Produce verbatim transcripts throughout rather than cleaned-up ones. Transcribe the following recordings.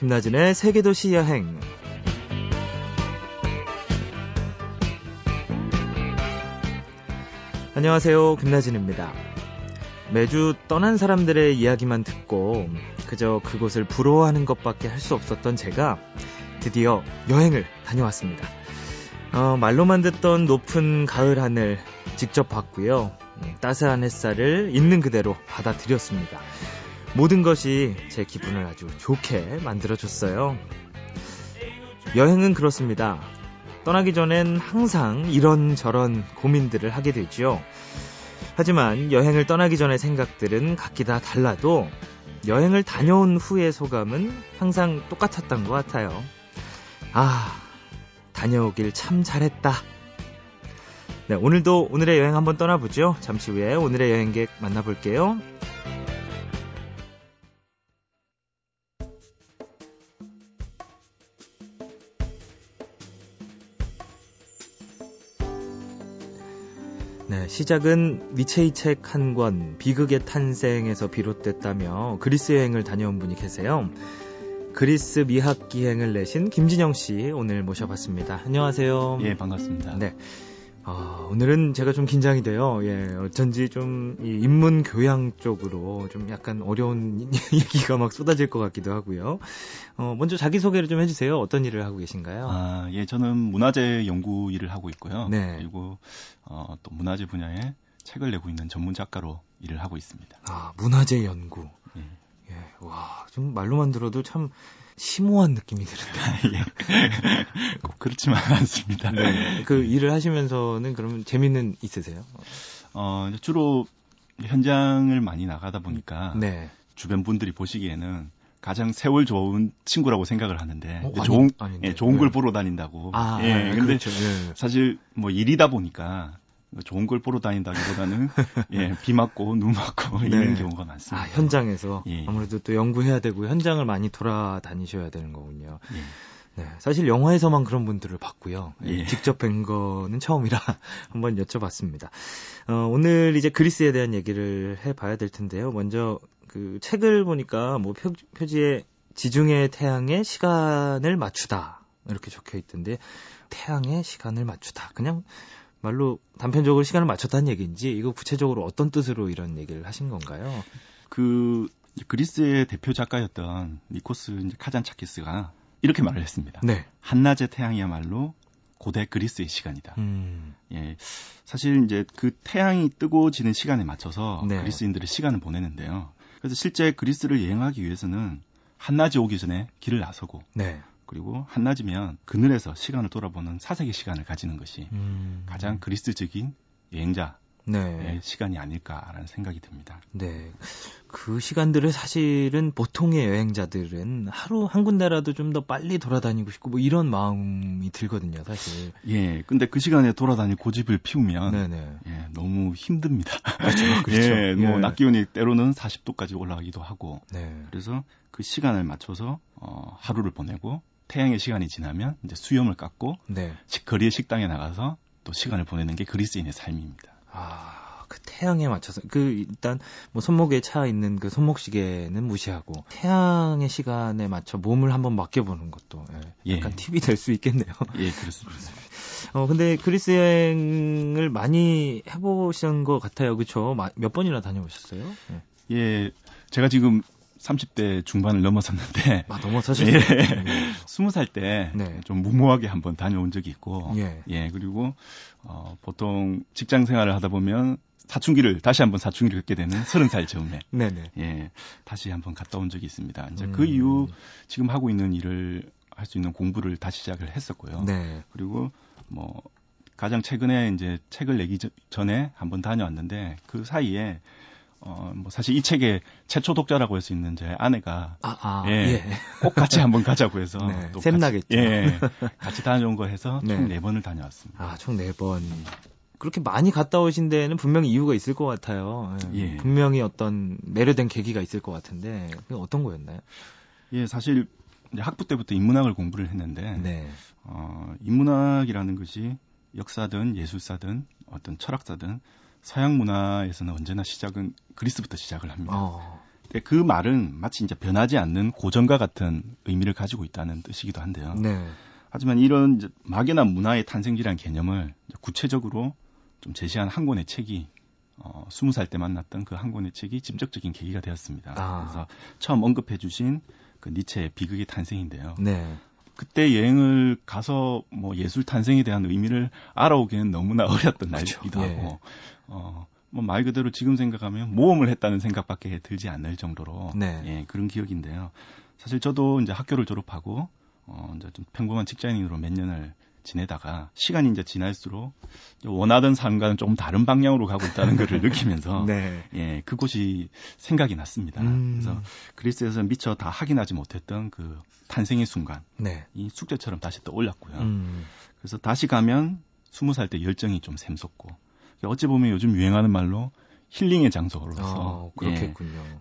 김나진의 세계도시 여행. 안녕하세요, 김나진입니다. 매주 떠난 사람들의 이야기만 듣고 그저 그곳을 부러워하는 것밖에 할 수 없었던 제가 드디어 여행을 다녀왔습니다. 어, 말로만 듣던 높은 가을 하늘 직접 봤고요. 따스한 햇살을 있는 그대로 받아들였습니다. 모든 것이 제 기분을 아주 좋게 만들어줬어요. 여행은 그렇습니다. 떠나기 전엔 항상 이런저런 고민들을 하게 되죠. 하지만 여행을 떠나기 전의 생각들은 각기 다 달라도 여행을 다녀온 후의 소감은 항상 똑같았던 것 같아요. 아, 다녀오길 참 잘했다. 네, 오늘도 오늘의 여행 한번 떠나보죠. 잠시 후에 오늘의 여행객 만나볼게요. 네, 시작은 니체의 책 한 권, 비극의 탄생에서 비롯됐다며 그리스 여행을 다녀온 분이 계세요. 그리스 미학 기행을 내신 김진영 씨 오늘 모셔봤습니다. 안녕하세요. 예, 반갑습니다. 네, 어, 오늘은 제가 좀 긴장이 돼요. 예, 어쩐지 좀 이 인문 교양 쪽으로 좀 약간 어려운 얘기가 막 쏟아질 것 같기도 하고요. 어, 먼저 자기 소개를 좀 해주세요. 어떤 일을 하고 계신가요? 아, 예, 저는 문화재 연구 일을 하고 있고요. 네. 그리고 어, 또 문화재 분야에 책을 내고 있는 전문 작가로 일을 하고 있습니다. 아, 문화재 연구. 예. 예, 와, 좀 말로만 들어도 참 심오한 느낌이 드는데. 꼭 그렇지만 않습니다. 네, 그 일을 하시면서는 그러면 재미는 있으세요? 어, 주로 현장을 많이 나가다 보니까 네. 주변 분들이 보시기에는 가장 세월 좋은 친구라고 생각을 하는데 어, 좋은, 아닌, 예, 좋은 걸 네. 보러 다닌다고. 아, 예, 아, 근데 그렇죠. 예. 사실 뭐 일이다 보니까 좋은 걸 보러 다닌다기보다는 예, 비 맞고 눈 맞고 네. 있는 경우가 많습니다. 아, 현장에서 예. 아무래도 또 연구해야 되고 현장을 많이 돌아다니셔야 되는 거군요. 예. 네, 사실 영화에서만 그런 분들을 봤고요. 예. 직접 뵌 거는 처음이라 한번 여쭤봤습니다. 어, 오늘 이제 그리스에 대한 얘기를 해봐야 될 텐데요. 먼저 그 책을 보니까 뭐 표, 표지에 지중해 태양의 시간을 맞추다 이렇게 적혀 있던데 태양의 시간을 맞추다 그냥 말로 단편적으로 시간을 맞췄다는 얘기인지 이거 구체적으로 어떤 뜻으로 이런 얘기를 하신 건가요? 그 그리스의 대표 작가였던 니코스 카잔차키스가 이렇게 말을 했습니다. 네. 한낮의 태양이야말로 고대 그리스의 시간이다. 음. 예, 사실 이제 그 태양이 뜨고 지는 시간에 맞춰서 네. 그리스인들의 시간을 보내는데요. 그래서 실제 그리스를 여행하기 위해서는 한낮이 오기 전에 길을 나서고. 네. 그리고 한낮이면 그늘에서 시간을 돌아보는 사색의 시간을 가지는 것이 음. 가장 그리스적인 여행자의 네. 시간이 아닐까라는 생각이 듭니다. 네, 그 시간들을 사실은 보통의 여행자들은 하루 한 군데라도 좀 더 빨리 돌아다니고 싶고 뭐 이런 마음이 들거든요, 사실. 예, 근데 그 시간에 돌아다니 고집을 피우면 네네. 예, 너무 힘듭니다. 그렇죠, 그렇죠. 예, 뭐 낮 예. 기온이 때로는 사십 도까지 올라가기도 하고 네. 그래서 그 시간을 맞춰서 어, 하루를 보내고 태양의 시간이 지나면 이제 수염을 깎고 네. 거리의 식당에 나가서 또 시간을 보내는 게 그리스인의 삶입니다. 아, 그 태양에 맞춰서 그 일단 뭐 손목에 차 있는 그 손목시계는 무시하고 태양의 시간에 맞춰 몸을 한번 맡겨보는 것도 예, 약간 예. 팁이 될 수 있겠네요. 예, 그렇습니다. 어, 근데 그리스 여행을 많이 해보신 것 같아요, 그렇죠? 몇 번이나 다녀오셨어요? 예, 예 제가 지금 삼십 대 중반을 넘어섰는데 아, 넘어서셨어요? 예, 스무 살 때 좀 네. 무모하게 한번 다녀온 적이 있고 예, 예 그리고 어, 보통 직장 생활을 하다 보면 사춘기를 다시 한번 사춘기를 겪게 되는 서른 살 즈음에 네네. 예, 다시 한번 갔다 온 적이 있습니다. 이제 음. 그 이후 지금 하고 있는 일을 할 수 있는 공부를 다시 시작을 했었고요. 네. 그리고 뭐 가장 최근에 이제 책을 내기 전에 한번 다녀왔는데 그 사이에 어, 뭐, 사실 이 책의 최초 독자라고 할 수 있는 제 아내가, 아, 아, 예, 예. 꼭 같이 한번 가자고 해서, 네, 또 샘나겠죠. 같이, 예, 같이 다녀온 거 해서 네. 총 네 번을 다녀왔습니다. 아, 총 네 번. 그렇게 많이 갔다 오신 데는 분명히 이유가 있을 것 같아요. 예. 분명히 어떤 매료된 계기가 있을 것 같은데, 어떤 거였나요? 예, 사실 이제 학부 때부터 인문학을 공부를 했는데, 네. 어, 인문학이라는 것이 역사든 예술사든 어떤 철학사든 서양 문화에서는 언제나 시작은 그리스부터 시작을 합니다. 어. 근데 그 말은 마치 이제 변하지 않는 고정과 같은 의미를 가지고 있다는 뜻이기도 한데요. 네. 하지만 이런 이제 막연한 문화의 탄생지라는 개념을 구체적으로 좀 제시한 한 권의 책이 어, 스무 살 때 만났던 그 한 권의 책이 직접적인 계기가 되었습니다. 아. 그래서 처음 언급해 주신 그 니체의 비극의 탄생인데요. 네. 그때 여행을 가서 뭐 예술 탄생에 대한 의미를 알아오기는 너무나 어렸던 그렇죠. 날이기도 예. 하고 어, 뭐 말 그대로 지금 생각하면 모험을 했다는 생각밖에 들지 않을 정도로 네. 예, 그런 기억인데요. 사실 저도 이제 학교를 졸업하고 어, 이제 좀 평범한 직장인으로 몇 년을 지내다가 시간이 이제 지날수록 원하던 삶과는 조금 다른 방향으로 가고 있다는 것을 느끼면서 네. 예, 그곳이 생각이 났습니다. 음. 그래서 그리스에서 미처 다 확인하지 못했던 그 탄생의 순간 네. 이 숙제처럼 다시 떠올랐고요. 음. 그래서 다시 가면 스무 살 때 열정이 좀 샘솟고 어찌 보면 요즘 유행하는 말로 힐링의 장소로서 아, 예,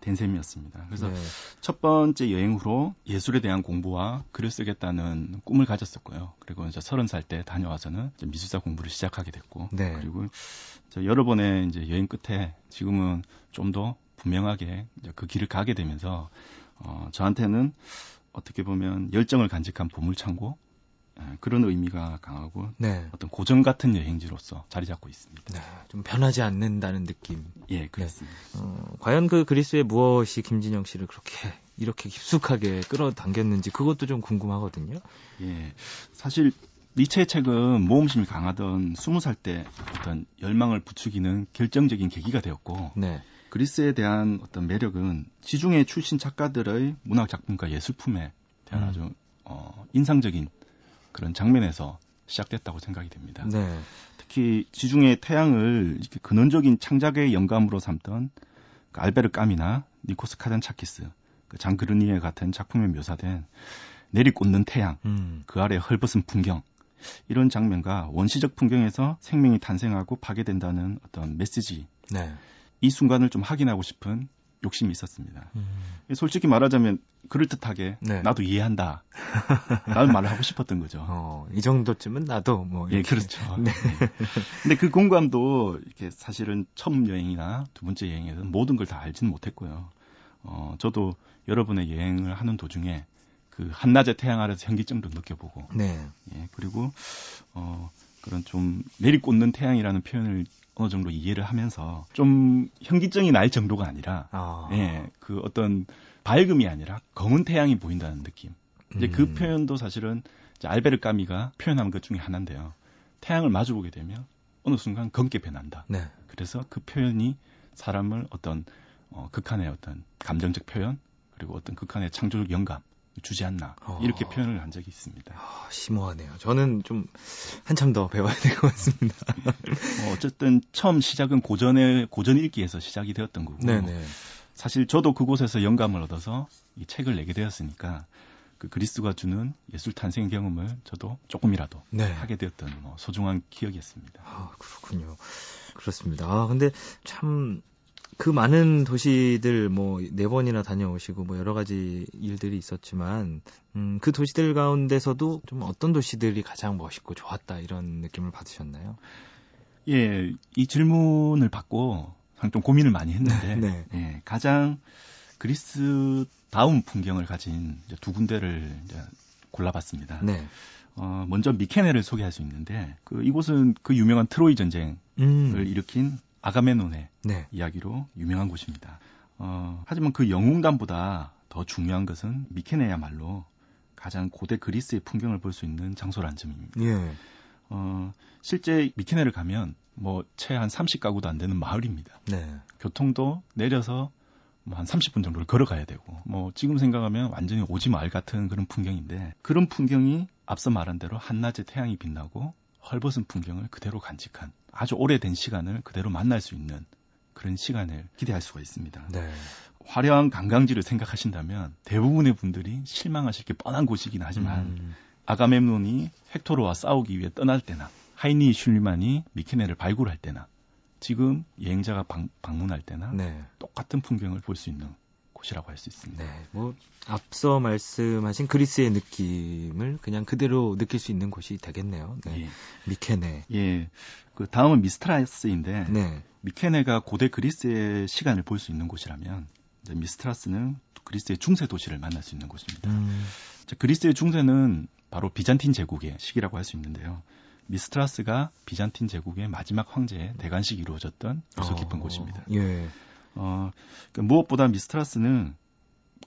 된 셈이었습니다. 그래서 네. 첫 번째 여행 후로 예술에 대한 공부와 글을 쓰겠다는 꿈을 가졌었고요. 그리고 이제 서른 살 때 다녀와서는 이제 미술사 공부를 시작하게 됐고, 네. 그리고 여러 번의 이제 여행 끝에 지금은 좀 더 분명하게 이제 그 길을 가게 되면서 어, 저한테는 어떻게 보면 열정을 간직한 보물창고 그런 의미가 강하고 네. 어떤 고정 같은 여행지로서 자리 잡고 있습니다. 네, 좀 변하지 않는다는 느낌. 예, 그렇습니다. 네. 어, 과연 그 그리스의 무엇이 김진영 씨를 그렇게 이렇게 깊숙하게 끌어당겼는지 그것도 좀 궁금하거든요. 예, 사실 니체의 책은 모험심이 강하던 스무 살 때 어떤 열망을 부추기는 결정적인 계기가 되었고 네. 그리스에 대한 어떤 매력은 지중해 출신 작가들의 문학 작품과 예술품에 대한 음. 아주 어, 인상적인 그런 장면에서 시작됐다고 생각이 됩니다. 네. 특히 지중해의 태양을 이렇게 근원적인 창작의 영감으로 삼던 그 알베르 까미나 니코스 카잔차키스, 그 장그르니에 같은 작품에 묘사된 내리꽂는 태양, 음. 그 아래 헐벗은 풍경 이런 장면과 원시적 풍경에서 생명이 탄생하고 파괴된다는 어떤 메시지 네. 이 순간을 좀 확인하고 싶은 욕심이 있었습니다. 음. 솔직히 말하자면 그럴듯하게 네. 나도 이해한다. 라는 말을 하고 싶었던 거죠. 어, 이 정도쯤은 나도 뭐 이렇게. 예, 그렇죠. 네. 근데 그 공감도 이렇게 사실은 첫 여행이나 두 번째 여행에서 모든 걸 다 알지는 못했고요. 어, 저도 여러 번의 여행을 하는 도중에 그 한낮의 태양 아래서 현기증도 느껴보고. 네. 예, 그리고 어, 그런 좀 내리꽂는 태양이라는 표현을 어느 정도 이해를 하면서 좀 현기증이 날 정도가 아니라 아. 예, 그 어떤 밝음이 아니라 검은 태양이 보인다는 느낌. 이제 음. 그 표현도 사실은 이제 알베르 까미가 표현한 것 중에 하나인데요. 태양을 마주보게 되면 어느 순간 검게 변한다. 네. 그래서 그 표현이 사람을 어떤 어, 극한의 어떤 감정적 표현 그리고 어떤 극한의 창조적 영감 주지 않나 이렇게 어... 표현을 한 적이 있습니다. 어, 심오하네요. 저는 좀 한참 더 배워야 될 것 같습니다. 어, 어쨌든 처음 시작은 고전의 고전 읽기에서 시작이 되었던 거고 네네. 사실 저도 그곳에서 영감을 얻어서 이 책을 내게 되었으니까 그 그리스가 주는 예술 탄생 경험을 저도 조금이라도 네. 하게 되었던 뭐 소중한 기억이었습니다. 아, 그렇군요. 그렇습니다. 아, 근데 참 그 많은 도시들 뭐 네 번이나 다녀오시고 뭐 여러 가지 일들이 있었지만 음, 그 도시들 가운데서도 좀 어떤 도시들이 가장 멋있고 좋았다 이런 느낌을 받으셨나요? 예, 이 질문을 받고 좀 고민을 많이 했는데 네. 예, 가장 그리스다운 풍경을 가진 이제 두 군데를 이제 골라봤습니다. 네. 어, 먼저 미케네를 소개할 수 있는데 그 이곳은 그 유명한 트로이 전쟁을 음. 일으킨 아가메논의 네. 이야기로 유명한 곳입니다. 어, 하지만 그 영웅담보다 더 중요한 것은 미케네야말로 가장 고대 그리스의 풍경을 볼 수 있는 장소라는 점입니다. 예. 어, 실제 미케네를 가면 뭐 채 한 서른 가구도 안 되는 마을입니다. 네. 교통도 내려서 뭐 한 삼십 분 정도를 걸어가야 되고 뭐 지금 생각하면 완전히 오지 마을 같은 그런 풍경인데 그런 풍경이 앞서 말한 대로 한낮에 태양이 빛나고 헐벗은 풍경을 그대로 간직한 아주 오래된 시간을 그대로 만날 수 있는 그런 시간을 기대할 수가 있습니다. 네. 화려한 관광지를 생각하신다면 대부분의 분들이 실망하실 게 뻔한 곳이긴 하지만 음. 아가멤논이 헥토르와 싸우기 위해 떠날 때나 하이니 슐리만이 미케네를 발굴할 때나 지금 여행자가 방, 방문할 때나 네. 똑같은 풍경을 볼 수 있는 곳이라고 할 수 있습니다. 네, 뭐 앞서 말씀하신 그리스의 느낌을 그냥 그대로 느낄 수 있는 곳이 되겠네요. 네. 예. 미케네. 예. 그 다음은 미스트라스인데 네. 미케네가 고대 그리스의 시간을 볼 수 있는 곳이라면 이제 미스트라스는 그리스의 중세 도시를 만날 수 있는 곳입니다. 음. 자, 그리스의 중세는 바로 비잔틴 제국의 시기라고 할 수 있는데요. 미스트라스가 비잔틴 제국의 마지막 황제의 대관식이 이루어졌던 유서 깊은 어, 곳입니다. 예. 어, 그러니까 무엇보다 미스트라스는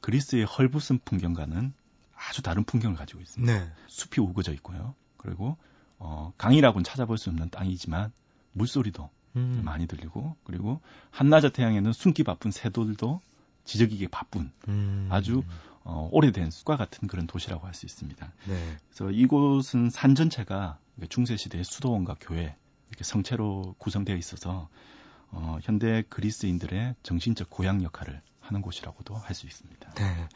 그리스의 헐벗은 풍경과는 아주 다른 풍경을 가지고 있습니다. 네. 숲이 우거져 있고요. 그리고 어, 강이라고는 찾아볼 수 없는 땅이지만 물소리도 음. 많이 들리고, 그리고 한낮의 태양에는 숨기 바쁜 새들도 지저귀기 바쁜 음. 아주 어, 오래된 숲과 같은 그런 도시라고 할 수 있습니다. 네. 그래서 이곳은 산 전체가 중세시대의 수도원과 교회 이렇게 성체로 구성되어 있어서 어, 현대 그리스인들의 정신적 고향 역할을 하는 곳이라고도 할 수 있습니다. 네.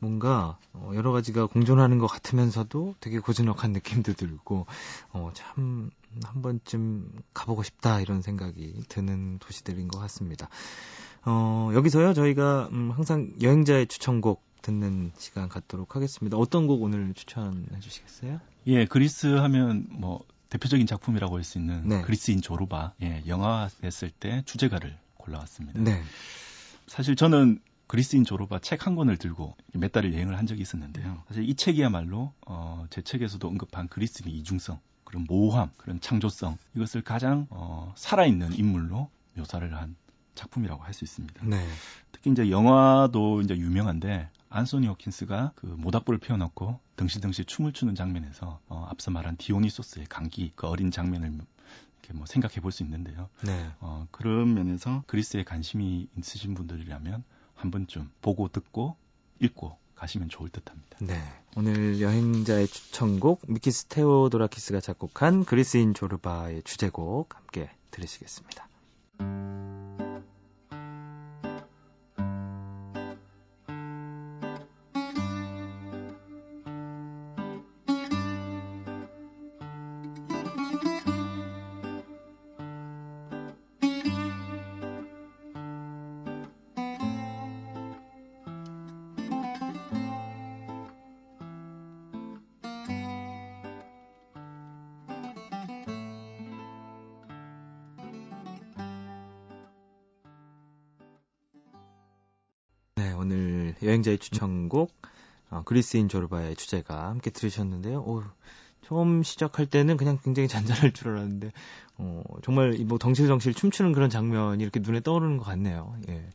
뭔가 여러 가지가 공존하는 것 같으면서도 되게 고즈넉한 느낌도 들고 어, 참 한 번쯤 가보고 싶다 이런 생각이 드는 도시들인 것 같습니다. 어, 여기서요 저희가 음, 항상 여행자의 추천곡 듣는 시간 갖도록 하겠습니다. 어떤 곡 오늘 추천해 주시겠어요? 예, 그리스 하면 뭐 대표적인 작품이라고 할 수 있는 네. 그리스인 조르바 예, 영화 했을 때 주제가를 골라왔습니다. 네. 사실 저는 그리스인 조르바 책 한 권을 들고 몇 달을 여행을 한 적이 있었는데요. 사실 이 책이야말로 어, 제 책에서도 언급한 그리스인의 이중성, 그런 모호함, 그런 창조성 이것을 가장 어, 살아있는 인물로 묘사를 한 작품이라고 할 수 있습니다. 네. 특히 이제 영화도 이제 유명한데 안소니 호킨스가 그 모닥불을 피워놓고 덩실덩실 춤을 추는 장면에서 어, 앞서 말한 디오니소스의 감기 그 어린 장면을 이렇게 뭐 생각해 볼 수 있는데요. 네. 어, 그런 면에서 그리스에 관심이 있으신 분들이라면 한 번쯤 보고 듣고 읽고 가시면 좋을 듯합니다. 네, 오늘 여행자의 추천곡 미키스 테오도라키스가 작곡한 그리스인 조르바의 주제곡 함께 들으시겠습니다. 오늘 여행자의 추천곡 어, 그리스인 조르바의 주제가 함께 들으셨는데요. 오, 처음 시작할 때는 그냥 굉장히 잔잔할 줄 알았는데 어, 정말 뭐 덩실덩실 춤추는 그런 장면이 이렇게 눈에 떠오르는 것 같네요. 예.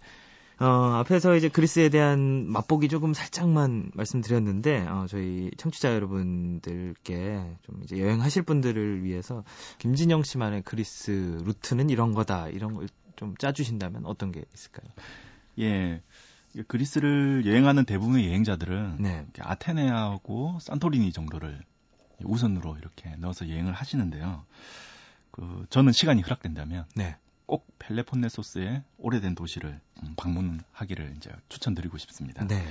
어, 앞에서 이제 그리스에 대한 맛보기 조금 살짝만 말씀드렸는데 어, 저희 청취자 여러분들께 좀 이제 여행하실 분들을 위해서 김진영 씨만의 그리스 루트는 이런 거다 이런 걸 좀 짜주신다면 어떤 게 있을까요? 예. 그리스를 여행하는 대부분의 여행자들은 네. 아테네하고 산토리니 정도를 우선으로 이렇게 넣어서 여행을 하시는데요. 그 저는 시간이 허락된다면 네. 꼭 펠레폰네소스의 오래된 도시를 방문하기를 이제 추천드리고 싶습니다. 네.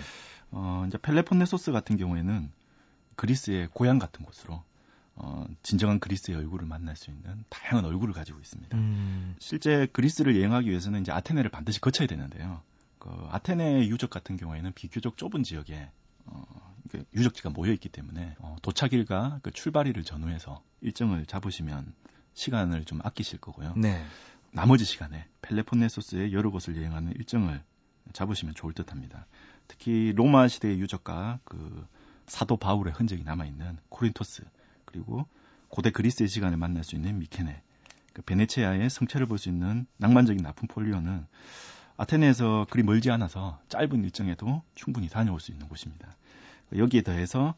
어, 이제 펠레폰네소스 같은 경우에는 그리스의 고향 같은 곳으로 어, 진정한 그리스의 얼굴을 만날 수 있는 다양한 얼굴을 가지고 있습니다. 음. 실제 그리스를 여행하기 위해서는 이제 아테네를 반드시 거쳐야 되는데요. 그 아테네의 유적 같은 경우에는 비교적 좁은 지역에 어, 유적지가 모여있기 때문에 어, 도착일과 그 출발일을 전후해서 일정을 잡으시면 시간을 좀 아끼실 거고요. 네. 나머지 시간에 펠레폰네소스의 여러 곳을 여행하는 일정을 잡으시면 좋을 듯합니다. 특히 로마 시대의 유적과 그 사도 바울의 흔적이 남아있는 코린토스 그리고 고대 그리스의 시간을 만날 수 있는 미케네, 그 베네치아의 성체를 볼 수 있는 낭만적인 나품폴리오는 아테네에서 그리 멀지 않아서 짧은 일정에도 충분히 다녀올 수 있는 곳입니다. 여기에 더해서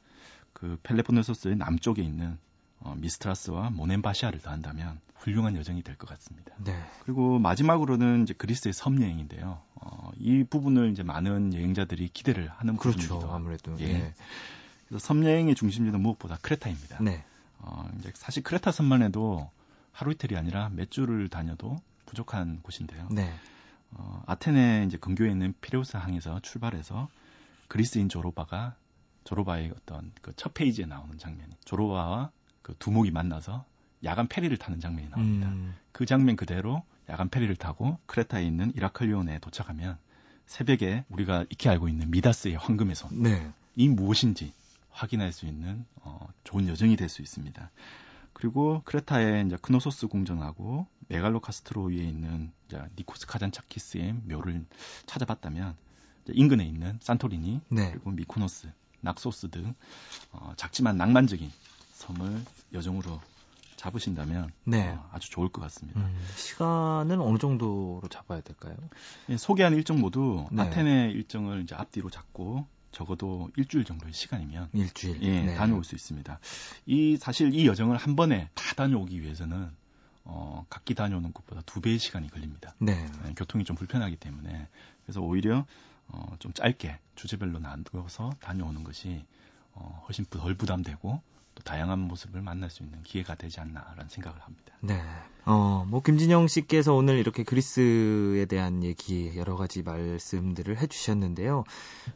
그 펠레폰네소스의 남쪽에 있는 어, 미스트라스와 모넨바시아를 더한다면 훌륭한 여정이 될 것 같습니다. 네. 그리고 마지막으로는 이제 그리스의 섬 여행인데요. 어, 이 부분을 이제 많은 여행자들이 기대를 하는 부분입니다. 그렇죠. 아무래도. 예. 네. 그래서 섬 여행의 중심지는 무엇보다 크레타입니다. 네. 어, 이제 사실 크레타 섬만 해도 하루 이틀이 아니라 몇 주를 다녀도 부족한 곳인데요. 네. 어, 아테네 이제 근교에 있는 피레우스 항에서 출발해서 그리스인 조르바가 조르바의 어떤 그 첫 페이지에 나오는 장면이 조르바와 그 두목이 만나서 야간 페리를 타는 장면이 나옵니다. 음. 그 장면 그대로 야간 페리를 타고 크레타에 있는 이라클리온에 도착하면 새벽에 우리가 익히 알고 있는 미다스의 황금의 손, 네. 이 무엇인지 확인할 수 있는 어, 좋은 여정이 될 수 있습니다. 그리고 크레타의 이제 크노소스 궁전하고 메갈로카스트로 위에 있는 이제 니코스 카잔차키스의 묘를 찾아봤다면 이제 인근에 있는 산토리니, 네. 그리고 미코노스, 낙소스 등 어, 작지만 낭만적인 섬을 여정으로 잡으신다면 네. 어, 아주 좋을 것 같습니다. 음, 시간은 어느 정도로 잡아야 될까요? 예, 소개한 일정 모두 네. 아테네 일정을 이제 앞뒤로 잡고 적어도 일주일 정도의 시간이면 일주일 예, 네. 다녀올 수 있습니다. 이 사실 이 여정을 한 번에 다 다녀오기 위해서는 어, 각기 다녀오는 것보다 두 배의 시간이 걸립니다. 네. 예, 교통이 좀 불편하기 때문에 그래서 오히려 어, 좀 짧게 주제별로 나눠서 다녀오는 것이 어, 훨씬 덜 부담되고 또 다양한 모습을 만날 수 있는 기회가 되지 않나라는 생각을 합니다. 네. 어, 뭐 김진영 씨께서 오늘 이렇게 그리스에 대한 얘기 여러 가지 말씀들을 해주셨는데요.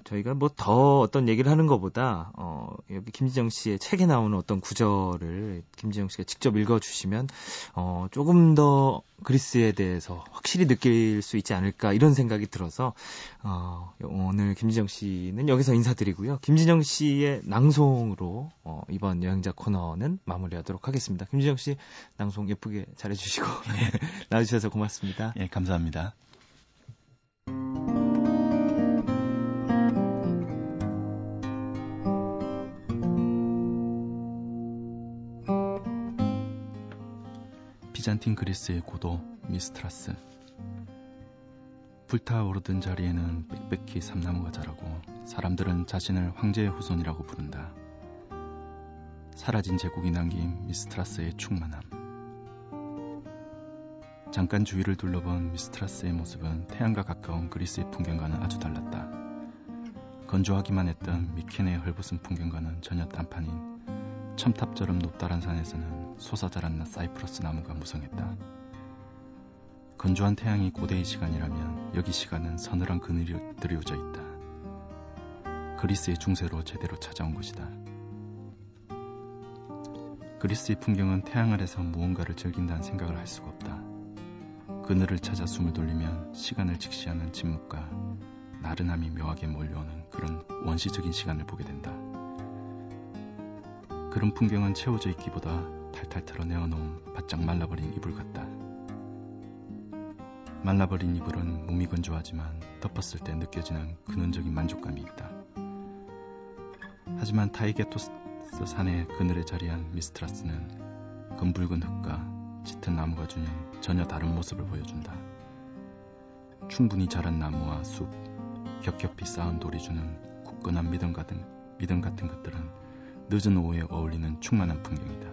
저희가 뭐 더 어떤 얘기를 하는 것보다 어, 여기 김진영 씨의 책에 나오는 어떤 구절을 김진영 씨가 직접 읽어주시면 어, 조금 더 그리스에 대해서 확실히 느낄 수 있지 않을까 이런 생각이 들어서 어, 오늘 김진영 씨는 여기서 인사드리고요. 김진영 씨의 낭송으로 어, 이번 여행자 코너는 마무리하도록 하겠습니다. 김진영 씨 낭송 예쁘게 잘해주시고 예. 나와주셔서 고맙습니다. 예, 감사합니다. 비잔틴 그리스의 고도 미스트라스. 불타오르던 자리에는 빽빽히 삼나무가 자라고 사람들은 자신을 황제의 후손이라고 부른다. 사라진 제국이 남긴 미스트라스의 충만함. 잠깐 주위를 둘러본 미스트라스의 모습은 태양과 가까운 그리스의 풍경과는 아주 달랐다. 건조하기만 했던 미케네의 헐벗은 풍경과는 전혀 딴판인 첨탑처럼 높다란 산에서는 솟아자란 사이프러스 나무가 무성했다. 건조한 태양이 고대의 시간이라면 여기 시간은 서늘한 그늘이 드리워져 있다. 그리스의 중세로 제대로 찾아온 것이다. 그리스의 풍경은 태양 아래서 무언가를 즐긴다는 생각을 할 수가 없다. 그늘을 찾아 숨을 돌리면 시간을 직시하는 침묵과 나른함이 묘하게 몰려오는 그런 원시적인 시간을 보게 된다. 그런 풍경은 채워져 있기보다 탈탈 털어내어놓은 바짝 말라버린 이불 같다. 말라버린 이불은 몸이 건조하지만 덮었을 때 느껴지는 근원적인 만족감이 있다. 하지만 타이게토스 산의 그늘에 자리한 미스트라스는 검붉은 흙과 짙은 나무가 주는 전혀 다른 모습을 보여준다. 충분히 자란 나무와 숲, 겹겹이 쌓은 돌이 주는 굳건한 믿음 같은, 믿음 같은 것들은 늦은 오후에 어울리는 충만한 풍경이다.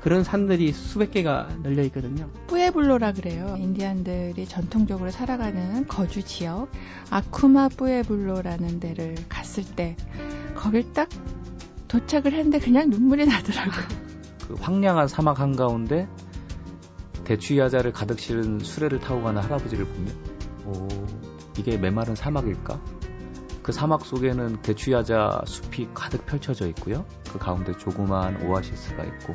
그런 산들이 수백 개가 널려 있거든요. 뿌에블로라 그래요. 인디안들이 전통적으로 살아가는 거주 지역 아쿠마 뿌에블로라는 데를 갔을 때 거길 딱 도착을 했는데 그냥 눈물이 나더라고요. 그 황량한 사막 한가운데 대추야자를 가득 실은 수레를 타고 가는 할아버지를 보면 오, 이게 메마른 사막일까? 그 사막 속에는 대추야자 숲이 가득 펼쳐져 있고요. 그 가운데 조그만 오아시스가 있고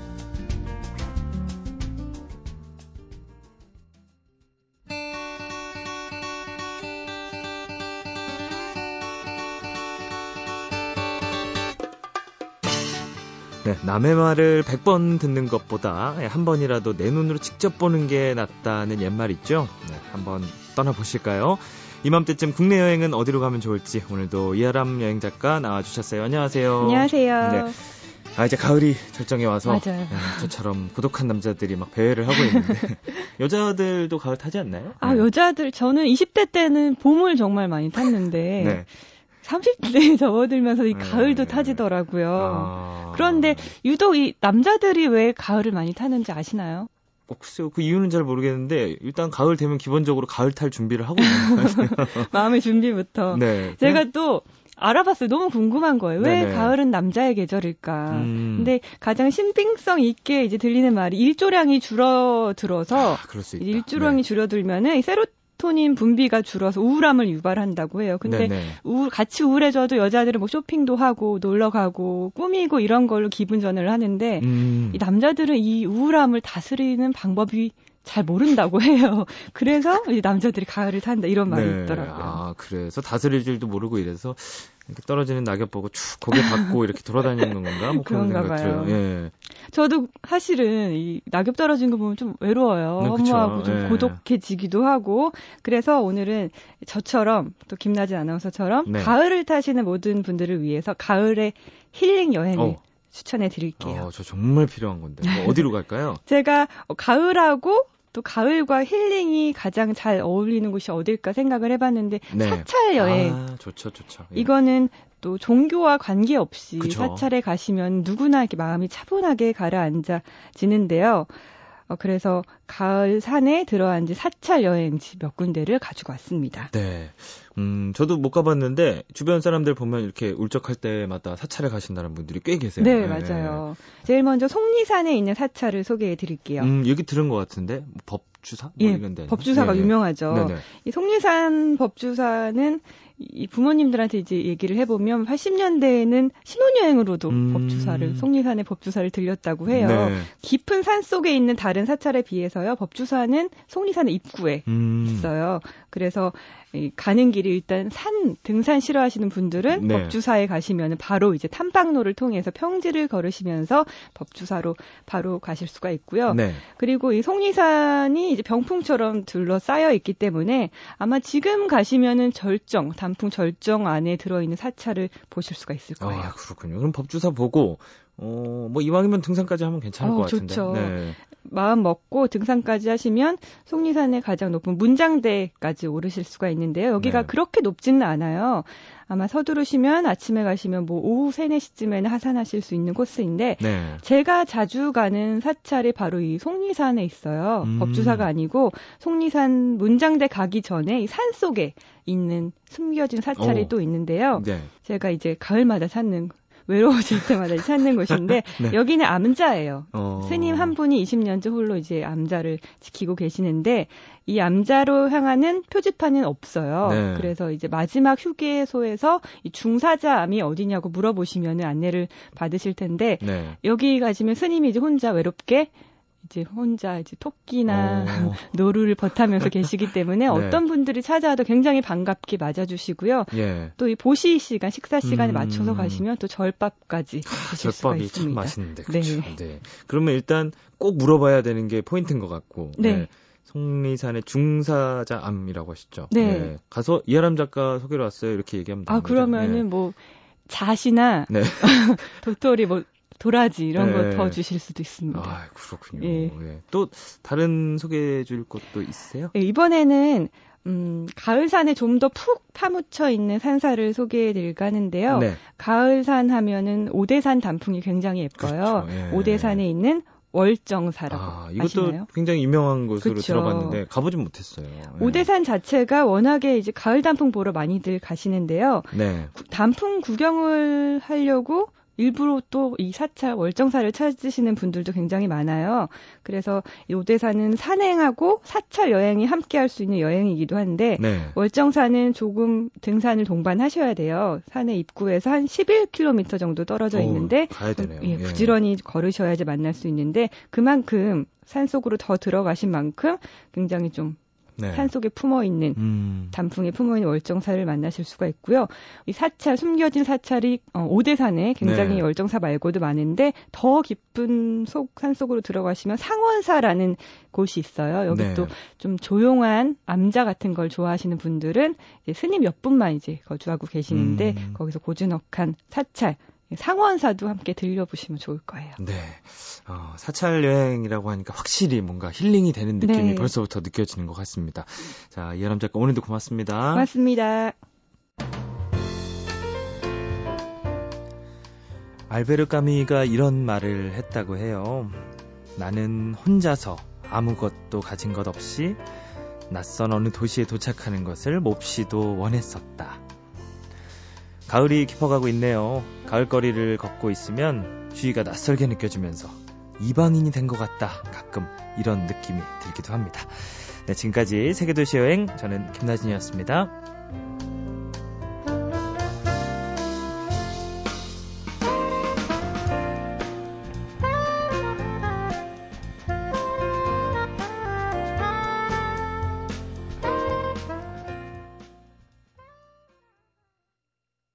네, 남의 말을 백 번 듣는 것보다 한 번이라도 내 눈으로 직접 보는 게 낫다는 옛말 있죠. 네, 한번 떠나보실까요? 이맘때쯤 국내 여행은 어디로 가면 좋을지 오늘도 이하람 여행작가 나와주셨어요. 안녕하세요. 안녕하세요. 네, 아 이제 가을이 절정에 와서 맞아요. 저처럼 고독한 남자들이 막 배회를 하고 있는데 여자들도 가을 타지 않나요? 아 네. 여자들 저는 이십 대 때는 봄을 정말 많이 탔는데 네. 삼십 대에 접어들면서 이 가을도 네. 타지더라고요. 아... 그런데 유독 이 남자들이 왜 가을을 많이 타는지 아시나요? 어, 글쎄요. 그 이유는 잘 모르겠는데 일단 가을 되면 기본적으로 가을 탈 준비를 하고 있는 것 같아요. 마음의 준비부터. 네. 제가 네. 또 알아봤어요. 너무 궁금한 거예요. 왜 네네. 가을은 남자의 계절일까? 음. 근데 가장 신빙성 있게 이제 들리는 말이 일조량이 줄어들어서 아, 그럴 수 있다. 일조량이 네. 줄어들면은 세로토닌 분비가 줄어서 우울함을 유발한다고 해요. 근데 우울, 같이 우울해져도 여자들은 뭐 쇼핑도 하고 놀러 가고 꾸미고 이런 걸로 기분 전환을 하는데 음. 이 남자들은 이 우울함을 다스리는 방법이 잘 모른다고 해요. 그래서 이제 남자들이 가을을 탄다 이런 말이 네. 있더라고요. 아 그래서 다스릴 줄도 모르고 이래서 이렇게 떨어지는 낙엽 보고 쭉 고개 받고 이렇게 돌아다니는 건가? 뭐 그런 그런가 봐요. 예. 저도 사실은 이 낙엽 떨어진 거 보면 좀 외로워요. 네, 허무하고 좀 예. 고독해지기도 하고 그래서 오늘은 저처럼 또 김나진 아나운서처럼 네. 가을을 타시는 모든 분들을 위해서 가을의 힐링 여행을 어. 추천해 드릴게요. 어, 저 정말 필요한 건데. 뭐 어디로 갈까요? 제가 가을하고 또 가을과 힐링이 가장 잘 어울리는 곳이 어딜까 생각을 해봤는데 네. 사찰 여행. 아, 좋죠, 좋죠. 예. 이거는 또 종교와 관계없이 그쵸. 사찰에 가시면 누구나 이렇게 마음이 차분하게 가라앉아지는데요. 어, 그래서 가을 산에 들어앉은 사찰 여행지 몇 군데를 가지고 왔습니다. 네. 음, 저도 못 가봤는데 주변 사람들 보면 이렇게 울적할 때마다 사찰에 가신다는 분들이 꽤 계세요. 네, 네. 맞아요. 제일 먼저 속리산에 있는 사찰을 소개해 드릴게요. 음, 여기 들은 것 같은데 법주사? 뭐 예, 이런 데는? 법주사가 네네. 유명하죠. 네네. 이 속리산 법주사는 이 부모님들한테 이제 얘기를 해보면 팔십 년대에는 신혼여행으로도 음... 법주사를 속리산의 법주사를 들렸다고 해요. 네. 깊은 산 속에 있는 다른 사찰에 비해서요. 법주사는 속리산의 입구에 음... 있어요. 그래서 가는 길이 일단 산 등산 싫어하시는 분들은 네. 법주사에 가시면 바로 이제 탐방로를 통해서 평지를 걸으시면서 법주사로 바로 가실 수가 있고요. 네. 그리고 이 속리산이 이제 병풍처럼 둘러싸여 있기 때문에 아마 지금 가시면은 절정 단풍 절정 안에 들어있는 사찰을 보실 수가 있을 거예요. 아, 그렇군요. 그럼 법주사 보고 어, 뭐 이왕이면 등산까지 하면 괜찮을 어, 것 같은데. 좋죠. 네. 마음 먹고 등산까지 하시면 속리산의 가장 높은 문장대까지 오르실 수가 있는데요. 여기가 네. 그렇게 높지는 않아요. 아마 서두르시면 아침에 가시면 뭐 오후 세, 네 시쯤에는 하산하실 수 있는 코스인데 네. 제가 자주 가는 사찰이 바로 이 속리산에 있어요. 음. 법주사가 아니고 속리산 문장대 가기 전에 이 산 속에 있는 숨겨진 사찰이 오. 또 있는데요. 네. 제가 이제 가을마다 찾는 외로워질 때마다 찾는 곳인데 네. 여기는 암자예요. 어... 스님 한 분이 이십 년째 홀로 이제 암자를 지키고 계시는데 이 암자로 향하는 표지판은 없어요. 네. 그래서 이제 마지막 휴게소에서 이 중사자암이 어디냐고 물어보시면 안내를 받으실 텐데 네. 여기 가시면 스님이 이제 혼자 외롭게 이제 혼자 이제 토끼나 오. 노루를 벗하면서 계시기 때문에 네. 어떤 분들이 찾아와도 굉장히 반갑게 맞아주시고요. 예. 또 이 보시 시간, 식사 시간에 음. 맞춰서 가시면 또 절밥까지 드실 수가 있습니다. 절밥이 참 맛있는데. 그렇죠. 네. 네. 그러면 일단 꼭 물어봐야 되는 게 포인트인 것 같고. 네. 네. 속리산의 중사자암이라고 하셨죠. 네. 네. 가서 이하람 작가 소개로 왔어요. 이렇게 얘기하면 됩니다. 아, 그러면은 네. 뭐 자시나 네. 도토리 뭐 도라지 이런 네. 거 더 주실 수도 있습니다. 아, 그렇군요. 예. 예. 또 다른 소개해 줄 것도 있으세요? 예, 이번에는 음, 가을산에 좀 더 푹 파묻혀 있는 산사를 소개해 드릴까 하는데요. 네. 가을산 하면은 오대산 단풍이 굉장히 예뻐요. 그렇죠. 예. 오대산에 있는 월정사라고 아, 이것도 아시나요? 굉장히 유명한 곳으로 그쵸. 들어봤는데 가보진 못했어요. 네. 오대산 자체가 워낙에 이제 가을 단풍 보러 많이들 가시는데요. 네. 구, 단풍 구경을 하려고 일부러 또 이 사찰 월정사를 찾으시는 분들도 굉장히 많아요. 그래서 이 오대산은 산행하고 사찰 여행이 함께 할 수 있는 여행이기도 한데 네. 월정사는 조금 등산을 동반하셔야 돼요. 산의 입구에서 한 십일 킬로미터 정도 떨어져 오, 있는데 가야 되네요. 예, 부지런히 예. 걸으셔야지 만날 수 있는데 그만큼 산속으로 더 들어가신 만큼 굉장히 좀 네. 산속에 품어있는 음. 단풍에 품어있는 월정사를 만나실 수가 있고요. 이 사찰 숨겨진 사찰이 어, 오대산에 굉장히 네. 월정사 말고도 많은데 더 깊은 속, 산속으로 들어가시면 상원사라는 곳이 있어요. 여기 네. 또 좀 조용한 암자 같은 걸 좋아하시는 분들은 이제 스님 몇 분만 이제 거주하고 계시는데 음. 거기서 고즈넉한 사찰 상원사도 함께 들려보시면 좋을 거예요. 네, 어, 사찰 여행이라고 하니까 확실히 뭔가 힐링이 되는 느낌이 네. 벌써부터 느껴지는 것 같습니다. 자, 이하람 작가 오늘도 고맙습니다. 고맙습니다. 알베르 까미가 이런 말을 했다고 해요. 나는 혼자서 아무것도 가진 것 없이 낯선 어느 도시에 도착하는 것을 몹시도 원했었다. 가을이 깊어가고 있네요. 가을거리를 걷고 있으면 주위가 낯설게 느껴지면서 이방인이 된 것 같다. 가끔 이런 느낌이 들기도 합니다. 네, 지금까지 세계도시여행 저는 김나진이었습니다.